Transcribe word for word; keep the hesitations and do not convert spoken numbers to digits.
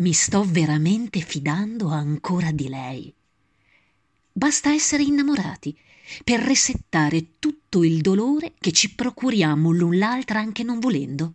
Mi sto veramente fidando ancora di lei. Basta essere innamorati per resettare tutto il dolore che ci procuriamo l'un l'altra anche non volendo.